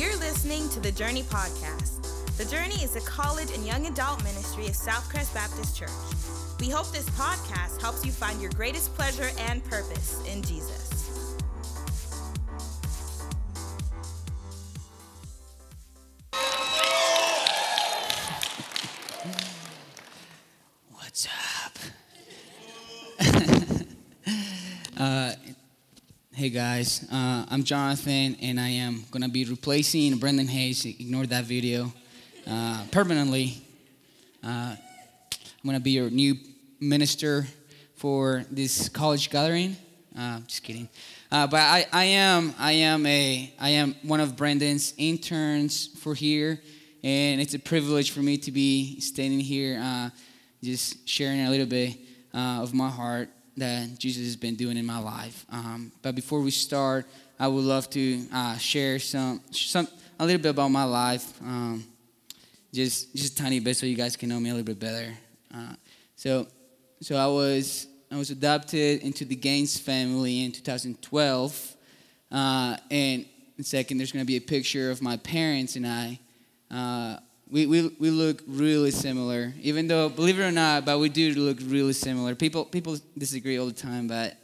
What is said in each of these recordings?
You're listening to The Journey Podcast. The Journey is a college and young adult ministry of Southcrest Baptist Church. We hope this podcast helps you find your greatest pleasure and purpose in Jesus. What's up? Hey guys, I'm Jonathan, and I am going to be replacing Brendan Hayes. Ignore that video permanently. I'm going to be your new minister for this college gathering. Just kidding, but I am one of Brendan's interns for here, and it's a privilege for me to be standing here, just sharing a little bit of my heart that Jesus has been doing in my life. But before we start, I would love to share a little bit about my life, just a tiny bit, so you guys can know me a little bit better. So I was adopted into the Gaines family in 2012, and in a second there's going to be a picture of my parents and I. We look really similar, even though, believe it or not, but we do look really similar. People disagree all the time, but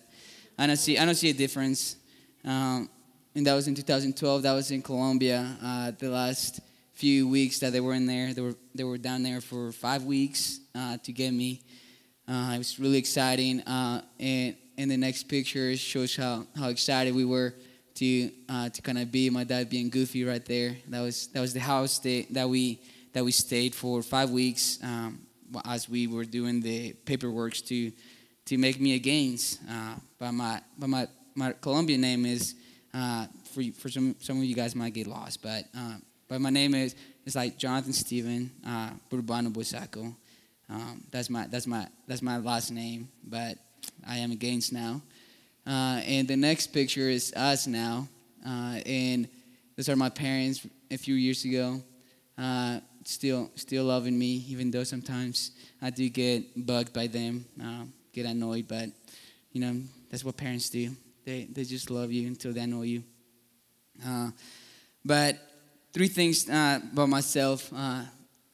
I don't see a difference. And that was in 2012. That was in Colombia. The last few weeks that they were in there, they were down there for 5 weeks to get me. It was really exciting, and the next picture shows how excited we were to kind of be my dad being goofy right there. That was the house that we stayed for 5 weeks as we were doing the paperwork to make me a Gaines. But my Colombian name is for some of you guys might get lost, but my name is like Jonathan Steven Burbano Boisaco. That's my last name, but I am a Gaines now. And the next picture is us now, and those are my parents a few years ago. Still loving me, even though sometimes I do get bugged by them, get annoyed. But you know, that's what parents do. They just love you until they annoy you. But three things about myself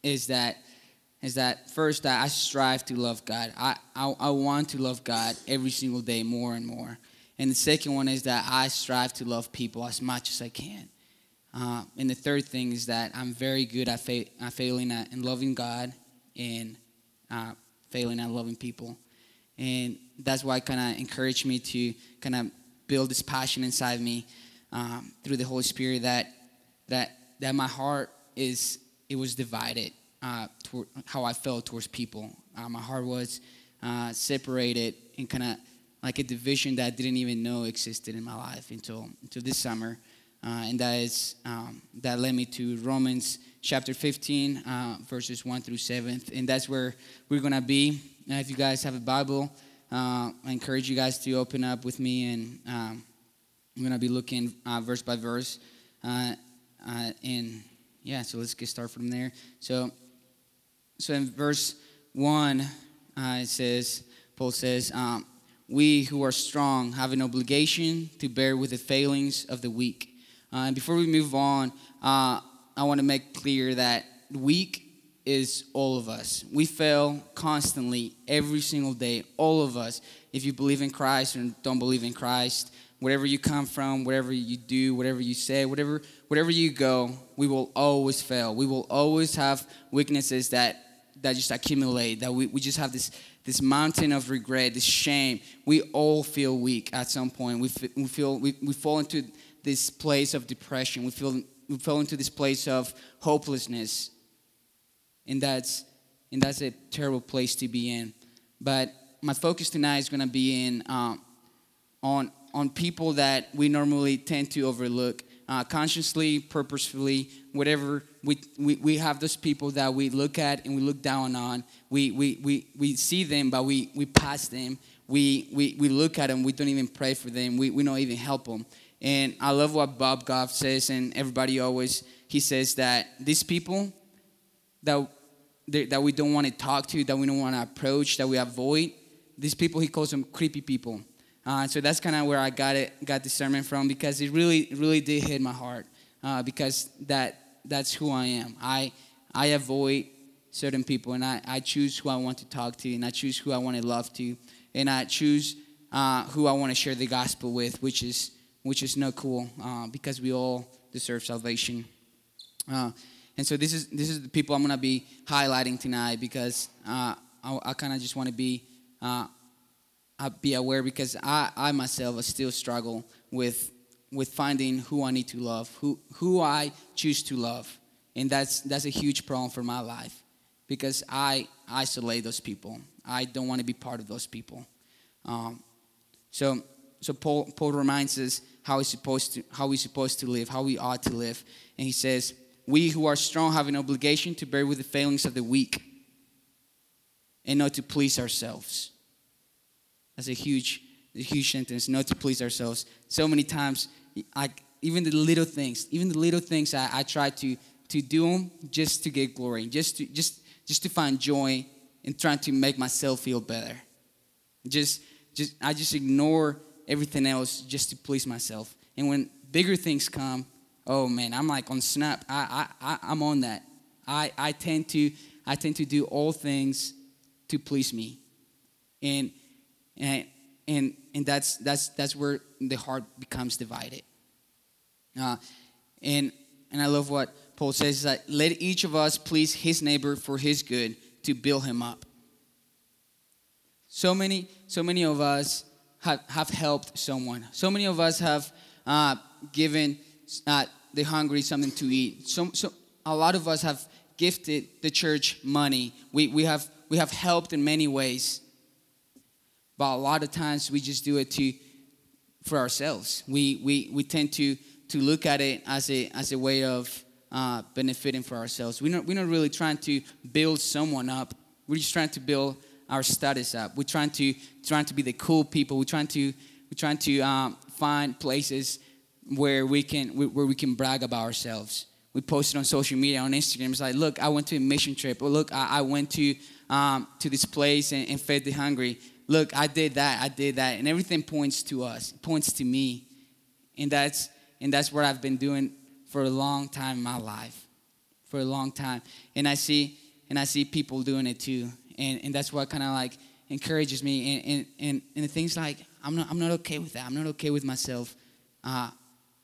is that first, I strive to love God. I want to love God every single day more and more. And the second one is that I strive to love people as much as I can. And the third thing is that I'm very good at failing at and loving God and failing at loving people. And that's why kind of encouraged me to kind of build this passion inside me through the Holy Spirit that my heart was divided. Toward how I felt towards people. My heart was separated and kind of like a division that I didn't even know existed in my life until this summer. And that is that led me to Romans chapter 15, verses 1 through 7. And that's where we're going to be. Now, if you guys have a Bible, I encourage you guys to open up with me. And I'm going to be looking verse by verse. And yeah, so let's get started from there. So in verse 1, it says, Paul says, we who are strong have an obligation to bear with the failings of the weak. And before we move on, I want to make clear that weak is all of us. We fail constantly every single day, all of us. If you believe in Christ or don't believe in Christ, wherever you come from, whatever you do, whatever you say, wherever you go, we will always fail. We will always have weaknesses that just accumulate, that we just have this mountain of regret, this shame. We all feel weak at some point. We fall into this place of depression. We fall into this place of hopelessness, and that's a terrible place to be in. But my focus tonight is going to be in on people that we normally tend to overlook. Consciously, purposefully, whatever, we have those people that we look at and we look down on. We see them, but we pass them. We look at them. We don't even pray for them. We don't even help them. And I love what Bob Goff says, and everybody always, he says that these people that we don't want to talk to, that we don't want to approach, that we avoid, these people, he calls them creepy people. So that's kind of where I got this sermon from, because it really did hit my heart. because that's who I am. I avoid certain people, and I choose who I want to talk to, and I choose who I want to love to, and I choose who I want to share the gospel with, which is not cool, because we all deserve salvation. And so this is the people I'm going to be highlighting tonight, because I kind of just want to be aware, because I myself still struggle with finding who I need to love, who I choose to love. And that's a huge problem for my life, because I isolate those people. I don't want to be part of those people. So Paul reminds us how we're supposed to live, how we ought to live. And he says, we who are strong have an obligation to bear with the failings of the weak and not to please ourselves. That's a huge sentence, not to please ourselves. So many times, even the little things I try to do them just to get glory, just to find joy in trying to make myself feel better. I just ignore everything else just to please myself. And when bigger things come, oh man, I'm like on snap. I'm on that. I tend to do all things to please me, and that's where the heart becomes divided. And I love what Paul says, that let each of us please his neighbor for his good, to build him up. So many of us have helped someone. So many of us have given the hungry something to eat. So a lot of us have gifted the church money. We have helped in many ways, but a lot of times we just do it for ourselves. We tend to look at it as a way of benefiting for ourselves. We're not really trying to build someone up. We're just trying to build our status up. We're trying to be the cool people. We're trying to find places where we can brag about ourselves. We post it on social media, on Instagram. It's like, look, I went to a mission trip. Or look, I went to this place and fed the hungry. Look, I did that, and everything points to us. It points to me, and that's what I've been doing for a long time in my life, for a long time. And I see people doing it too. And that's what kind of like encourages me. And the things like, I'm not okay with that. I'm not okay with myself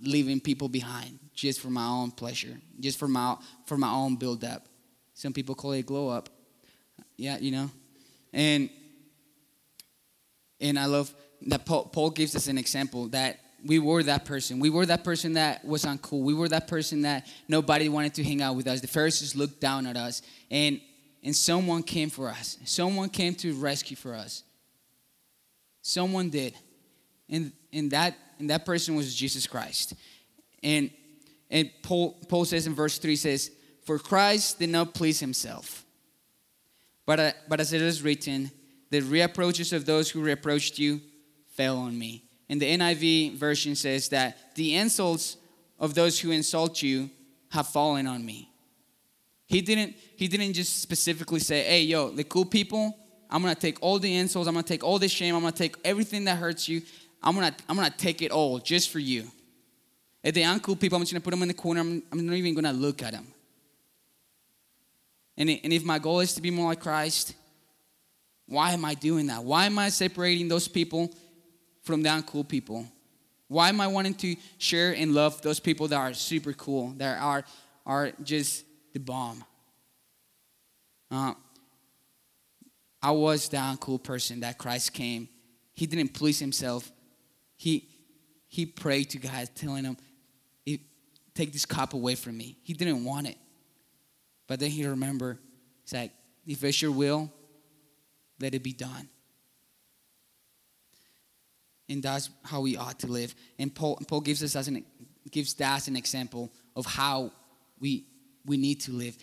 leaving people behind just for my own pleasure, just for my own build up. Some people call it glow up. Yeah, you know. And I love that Paul gives us an example that we were that person. We were that person that was uncool. We were that person that nobody wanted to hang out with us. The Pharisees looked down at us, and someone came for us. Someone came to rescue for us. Someone did, and that person was Jesus Christ. And Paul says in verse 3 says, "For Christ did not please himself, but as it is written, the reproaches of those who reproached you fell on me." And the NIV version says that the insults of those who insult you have fallen on me. He didn't just specifically say, hey, yo, the cool people, I'm going to take all the insults. I'm going to take all the shame. I'm going to take everything that hurts you. I'm going to take it all just for you. And the uncool people, I'm just going to put them in the corner. I'm not even going to look at them. And if my goal is to be more like Christ, why am I doing that? Why am I separating those people from the uncool people? Why am I wanting to share and love those people that are super cool, that are just the bomb? I was the uncool person that Christ came. He didn't please himself. He prayed to God, telling him, take this cup away from me. He didn't want it. But then he remembered, it's like, if it's your will, let it be done. And that's how we ought to live. And Paul gives us an example of how we need to live.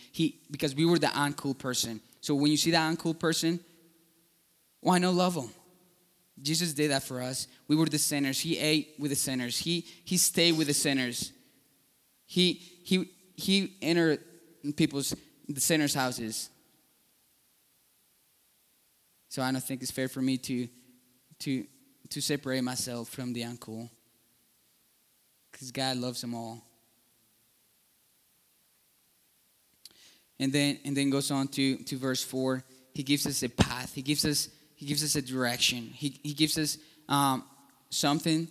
Because we were the uncool person. So when you see that uncool person, why not love them? Jesus did that for us. We were the sinners. He ate with the sinners. He stayed with the sinners. He entered the sinners' houses. So I don't think it's fair for me to separate myself from the uncool, because God loves them all. And then goes on to verse 4. He gives us a path. He gives us a direction. He gives us something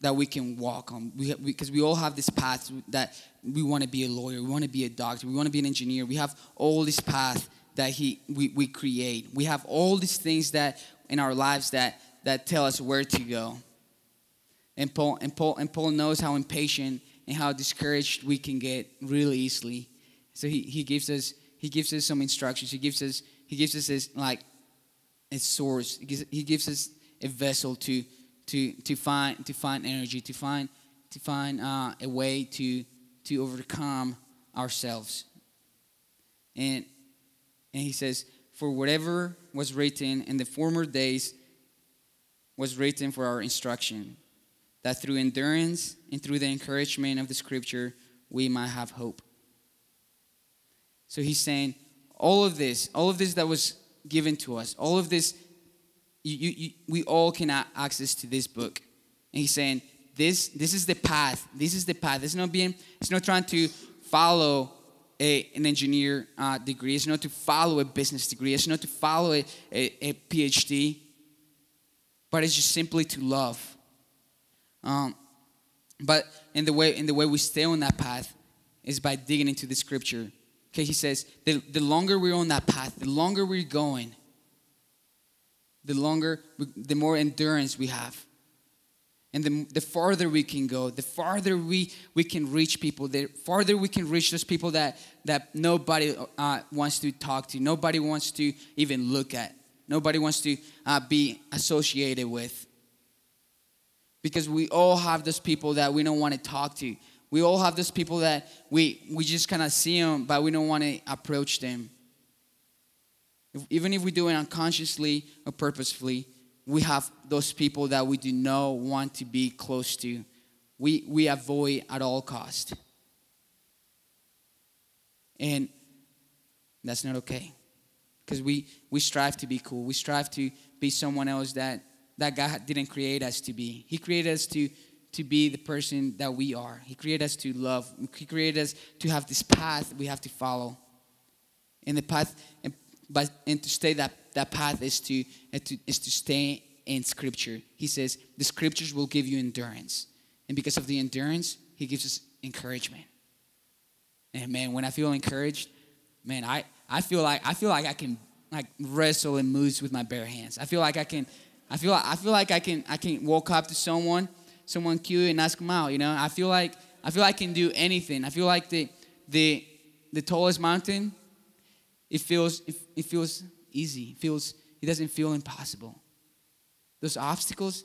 that we can walk on. Because we all have this path that we want to be a lawyer. We want to be a doctor. We want to be an engineer. We have all this path that we create. We have all these things that in our lives that tell us where to go. And Paul knows how impatient and how discouraged we can get really easily. So he gives us some instructions. He gives us this, like, a source. He gives us a vessel to find energy, to find a way to overcome ourselves. And he says, for whatever was written in the former days was written for our instruction, that through endurance and through the encouragement of the Scripture we might have hope. So he's saying, all of this that was given to us, all of this, we all can have access to this book. And he's saying, this is the path. This is the path. It's not trying to follow an engineer degree. It's not to follow a business degree. It's not to follow a PhD. But it's just simply to love. But in the way we stay on that path is by digging into the Scripture. Okay, he says, the longer we're on that path, the longer we're going, the more endurance we have. And the farther we can go, the farther we can reach people, the farther we can reach those people that nobody wants to talk to, nobody wants to even look at, nobody wants to be associated with. Because we all have those people that we don't want to talk to. We all have those people that we just kind of see them, but we don't want to approach them. Even if we do it unconsciously or purposefully, we have those people that we do not want to be close to. We avoid at all cost. And that's not okay. Because we strive to be cool. We strive to be someone else that God didn't create us to be. He created us to be the person that we are. He created us to love. He created us to have this path we have to follow. And the path, and to stay that path is to stay in Scripture. He says the Scriptures will give you endurance, and because of the endurance, He gives us encouragement. And man, when I feel encouraged, man, I feel like I can, like, wrestle and move with my bare hands. I feel like I can walk up to someone cute and ask them out, you know. I feel like I can do anything. I feel like the tallest mountain, it feels easy. It doesn't feel impossible. Those obstacles,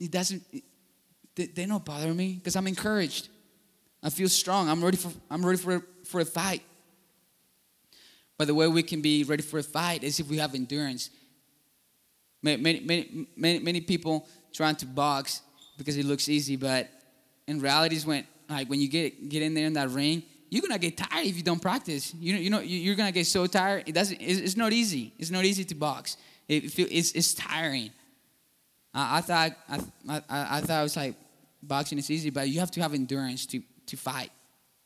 they don't bother me because I'm encouraged. I feel strong. I'm ready for a fight. But the way we can be ready for a fight is if we have endurance. Many people trying to box because it looks easy, but in reality, is when you get in there in that ring, you're gonna get tired if you don't practice. You know, you're gonna get so tired. It's not easy. It's not easy to box. It's tiring. I thought it was like boxing is easy, but you have to have endurance to fight.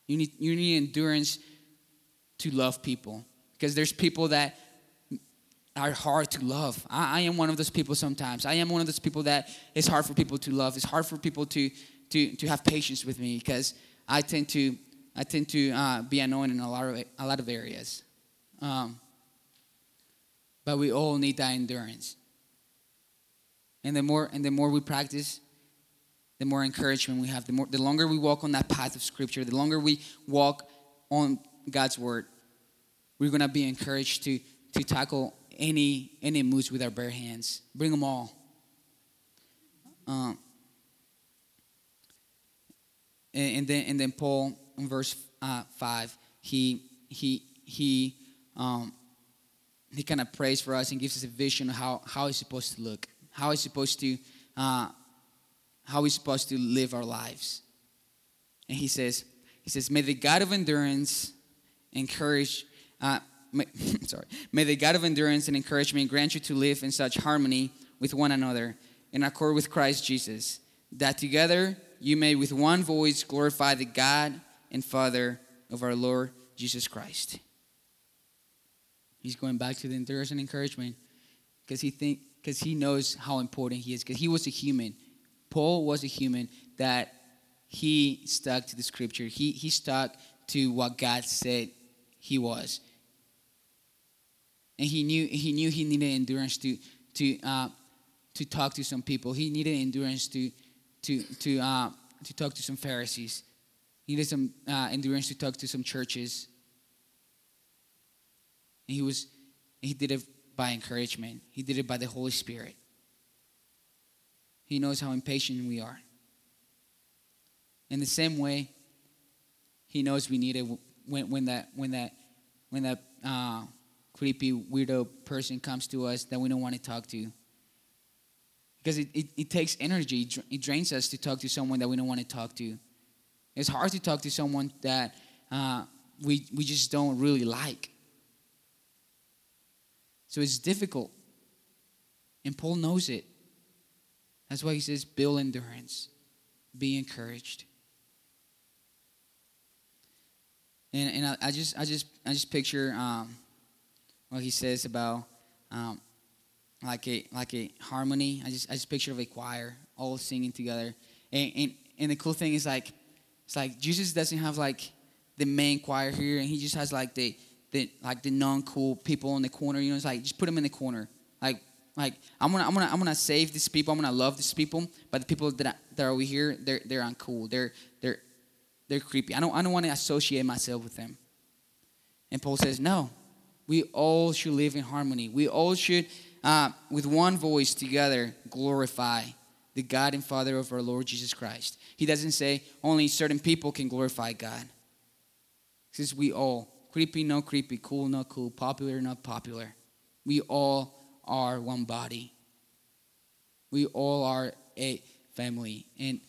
You need endurance to love people, because there's people that are hard to love. I am one of those people sometimes. I am one of those people that it's hard for people to love. It's hard for people to have patience with me, because I tend to be annoying in a lot of areas. But we all need that endurance. And the more we practice, the more encouragement we have. The longer we walk on that path of Scripture, the longer we walk on God's Word, we're gonna be encouraged to tackle any moves with our bare hands. Bring them all. And then Paul, in verse 5, he kind of prays for us and gives us a vision of how it's supposed to look, how we're supposed to live our lives. And he says, may the God of endurance may the God of endurance and encouragement grant you to live in such harmony with one another, in accord with Christ Jesus, that together you may with one voice glorify the God and Father of our Lord Jesus Christ. He's going back to the endurance and encouragement because he knows how important he is, because he was a human. Paul was a human that he stuck to the scripture. He stuck to what God said he was. And he knew he needed endurance to talk to some people. He needed endurance to talk to some Pharisees. He needed some endurance to talk to some churches. And he did it by encouragement. He did it by the Holy Spirit. He knows how impatient we are. In the same way, he knows we need it when that creepy weirdo person comes to us that we don't want to talk to. Because it takes energy. It drains us to talk to someone that we don't want to talk to. It's hard to talk to someone that we just don't really like. So it's difficult. And Paul knows it. That's why he says, build endurance. Be encouraged. And I just picture what he says about like a harmony. I just picture of a choir all singing together. And the cool thing is it's like Jesus doesn't have like the main choir here, and he just has like the non-cool people in the corner. You know, it's like just put them in the corner. Like I'm gonna save these people. I'm gonna love these people, but the people that are over here, they're uncool. They're creepy. I don't want to associate myself with them. And Paul says, no, we all should live in harmony. We all should, with one voice together, glorify the God and Father of our Lord Jesus Christ. He doesn't say only certain people can glorify God. He says we all, creepy, not creepy, cool, not cool, popular, not popular. We all are one body. We all are a family. And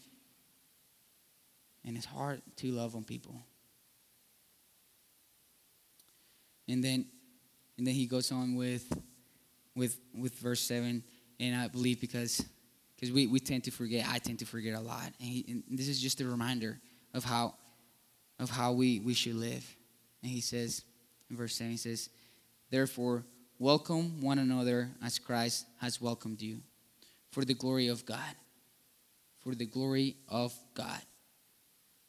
it's hard to love on people. And then he goes on with verse 7, and I believe because we tend to forget. I tend to forget a lot, and this is just a reminder of how we should live. And he says in verse 7, he says, therefore welcome one another as Christ has welcomed you, for the glory of God. For the glory of God.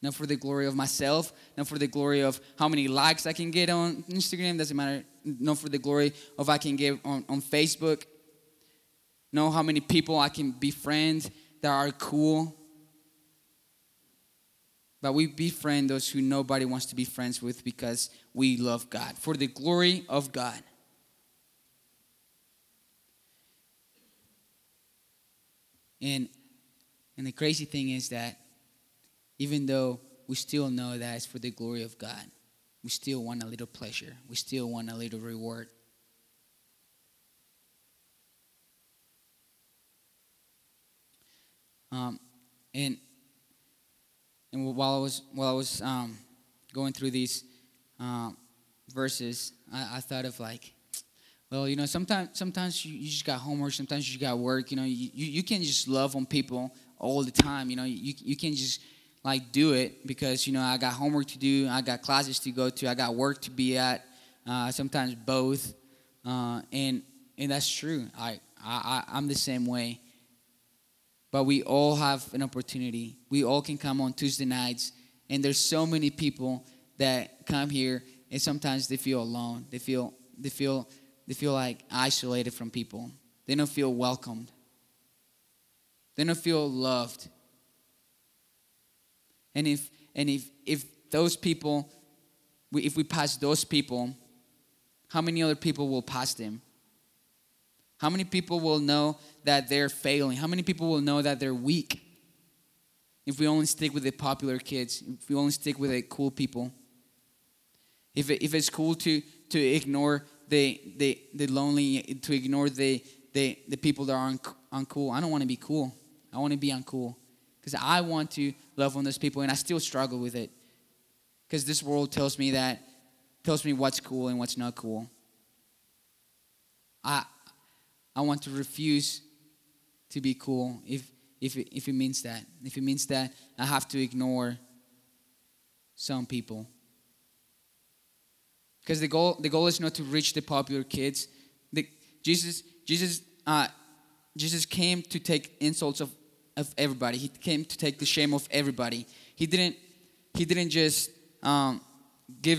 Not for the glory of myself, not for the glory of how many likes I can get on Instagram, doesn't matter. Not for the glory of I can get on Facebook. Know how many people I can befriend that are cool. But we befriend those who nobody wants to be friends with because we love God. For the glory of God. And the crazy thing is that even though we still know that it's for the glory of God, we still want a little pleasure. We still want a little reward. And while I was going through these verses, I thought of like, well, you know, sometimes you just got homework. Sometimes you got work. You know, you can't just love on people all the time. You know, you can't just like do it because, you know, I got homework to do. I got classes to go to. I got work to be at. Sometimes both, and that's true. I'm the same way. But we all have an opportunity. We all can come on Tuesday nights, and there's so many people that come here, and sometimes they feel alone. They feel like isolated from people. They don't feel welcomed. They don't feel loved. And if those people, if we pass those people, how many other people will pass them? How many people will know that they're failing? How many people will know that they're weak? If we only stick with the popular kids, if we only stick with the cool people, if it's cool to ignore the lonely, to ignore the people that are uncool. I don't want to be cool. I want to be uncool. Because I want to love on those people, and I still struggle with it. Because this world tells me what's cool and what's not cool. I want to refuse to be cool if it means that. If it means that I have to ignore some people. Because the goal is not to reach the popular kids. Jesus came to take insults of everybody. He came to take the shame of everybody. He didn't just give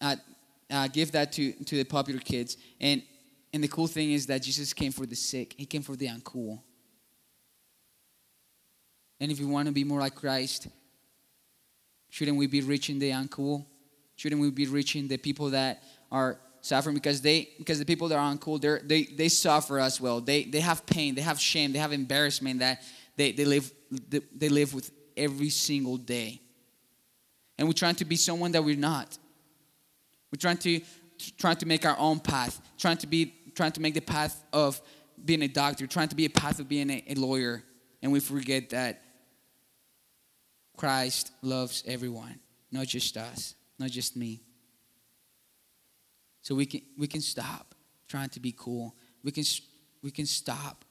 that to the popular kids. And the cool thing is that Jesus came for the sick. He came for the uncool. And if we want to be more like Christ, shouldn't we be reaching the uncool? Shouldn't we be reaching the people that are suffering? Because the people that are uncool, they suffer as well. They have pain, they have shame, they have embarrassment that they live with every single day. And we're trying to be someone that we're not. We're trying to make our own path, trying to make the path of being a doctor, trying to be a path of being a lawyer, and we forget that Christ loves everyone, not just us, not just me. So we can stop trying to be cool. We can stop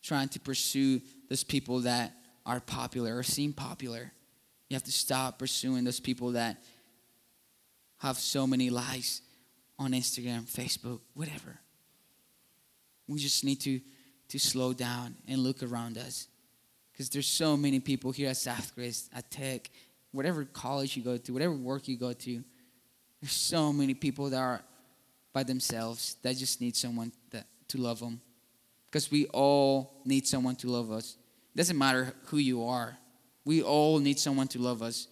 trying to pursue those people that are popular or seem popular. You have to stop pursuing those people that have so many likes on Instagram, Facebook, whatever. We just need to slow down and look around us, because there's so many people here at Southcrest, at Tech, whatever college you go to, whatever work you go to. There's so many people that are by themselves that just need someone to love them, because we all need someone to love us. It doesn't matter who you are. We all need someone to love us,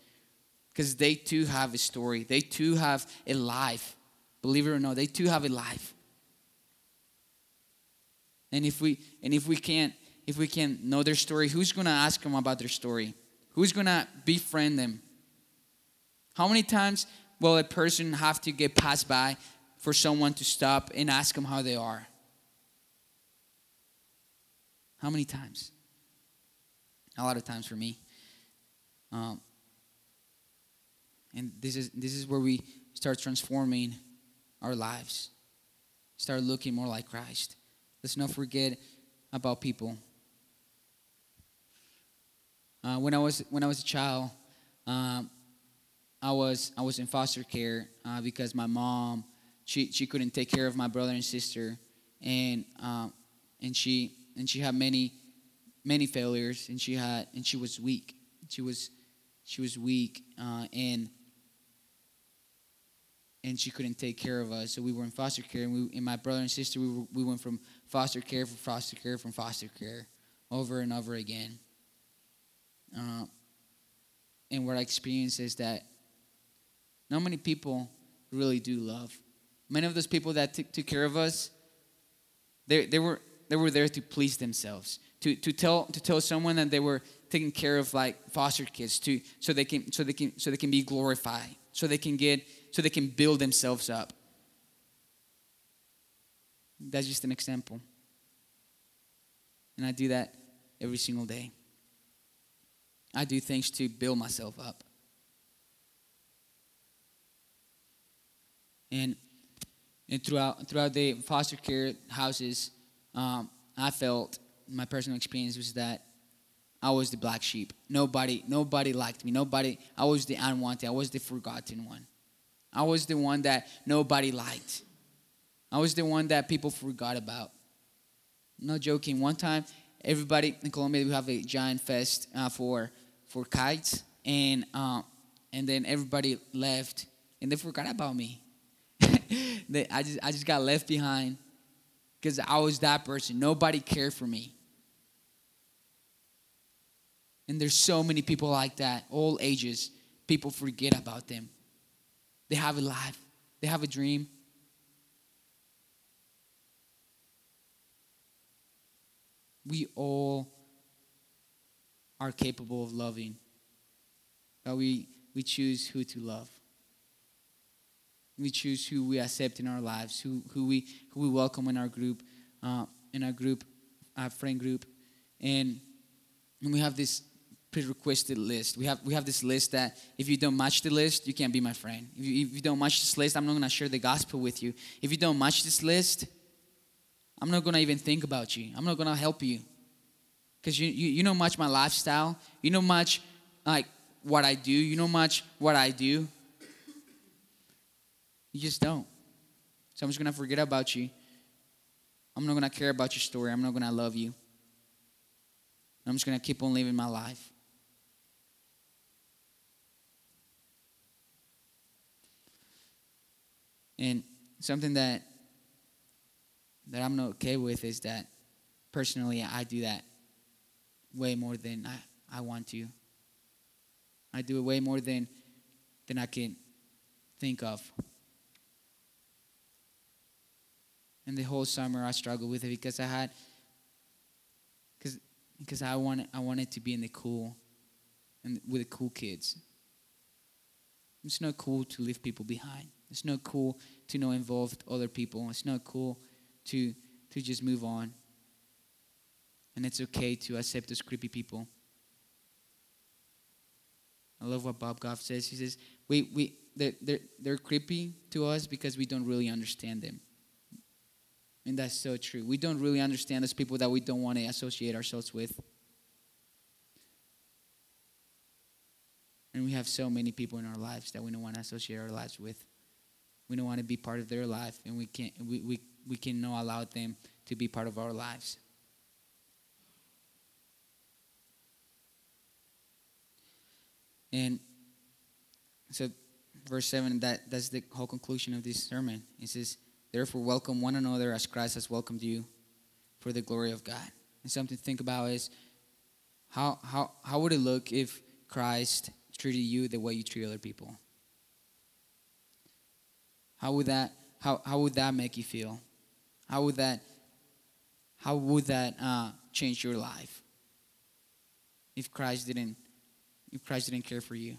because they too have a story. They too have a life. Believe it or not, they too have a life. And if we can't know their story, who's going to ask them about their story? Who's going to befriend them? How many times will a person have to get passed by for someone to stop and ask them how they are? How many times? A lot of times for me. And this is where we start transforming our lives. Start looking more like Christ. Let's not forget about people. When I was a child, I was in foster care because my mom she couldn't take care of my brother and sister, and she had many failures, and she was weak. She was weak and she couldn't take care of us. So we were in foster care, and my brother and sister, we went from foster care for foster care from foster care over and over again. And what I experienced is that not many people really do love. Many of those people that took care of us, they were there to please themselves, to tell someone that they were taking care of like foster kids, so they can be glorified, so they can build themselves up. That's just an example. And I do that every single day. I do things to build myself up. And throughout the foster care houses, I felt my personal experience was that I was the black sheep. Nobody liked me. I was the unwanted. I was the forgotten one. I was the one that nobody liked. I was the one that people forgot about. I'm not joking. One time, everybody in Colombia, we have a giant fest for kites, and then everybody left, and they forgot about me. I just got left behind because I was that person. Nobody cared for me. And there's so many people like that, all ages. People forget about them. They have a life. They have a dream. We all are capable of loving, but we choose who to love. We choose who we accept in our lives, who we welcome in our group, our friend group, and we have this pre-requested list. We have this list that if you don't match the list, you can't be my friend. If you don't match this list, I'm not going to share the gospel with you. If you don't match this list, I'm not going to even think about you. I'm not going to help you, because you don't match my lifestyle. You don't match like what I do. You don't match what I do. You just don't. Someone's going to forget about you. I'm not going to care about your story. I'm not going to love you. I'm just going to keep on living my life. And something that I'm not okay with is that personally I do that way more than I want to. I do it way more than I can think of. And the whole summer I struggled with it because I had, because I wanted to be in the cool, and with the cool kids. It's not cool to leave people behind. It's not cool to not involve other people. It's not cool to just move on. And it's okay to accept those creepy people. I love what Bob Goff says. He says, they're creepy to us because we don't really understand them. And that's so true. We don't really understand those people that we don't want to associate ourselves with. And we have so many people in our lives that we don't want to associate our lives with. We don't want to be part of their life, and we cannot allow them to be part of our lives. And so verse 7, that's the whole conclusion of this sermon. It says, therefore, welcome one another as Christ has welcomed you for the glory of God. And something to think about is, how would it look if Christ treated you the way you treat other people? How would that make you feel? How would that change your life? If Christ didn't care for you.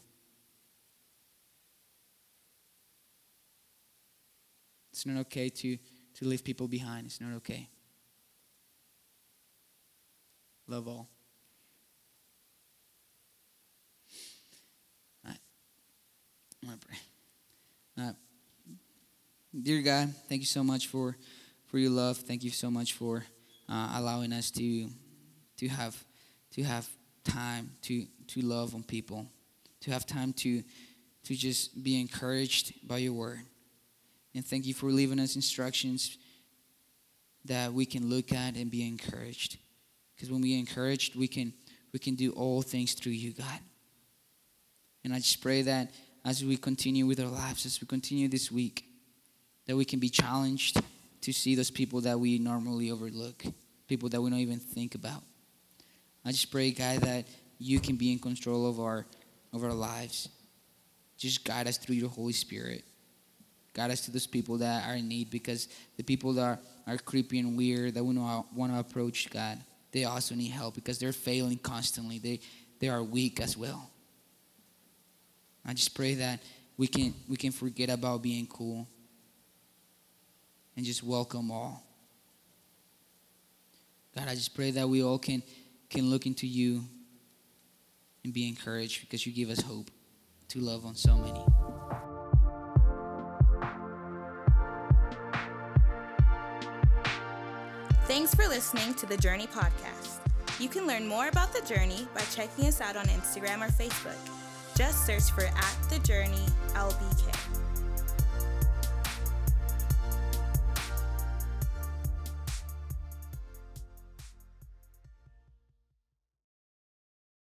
It's not okay to leave people behind. It's not okay. Love all. All right. I'm going to pray. All right. Dear God, thank you so much for your love. Thank you so much for allowing us to have time to love on people, to have time to just be encouraged by your word. And thank you for leaving us instructions that we can look at and be encouraged. Because when we are encouraged, we can do all things through you, God. And I just pray that as we continue with our lives, as we continue this week, that we can be challenged to see those people that we normally overlook, people that we don't even think about. I just pray, God, that you can be in control of our lives. Just guide us through your Holy Spirit. Guide us to those people that are in need, because the people that are creepy and weird, that we don't want to approach, God, they also need help because they're failing constantly. They are weak as well. I just pray that we can forget about being cool and just welcome all. God, I just pray that we all can look into you and be encouraged, because you give us hope to love on so many. Thanks for listening to The Journey Podcast. You can learn more about The Journey by checking us out on Instagram or Facebook. Just search for @TheJourneyLBK.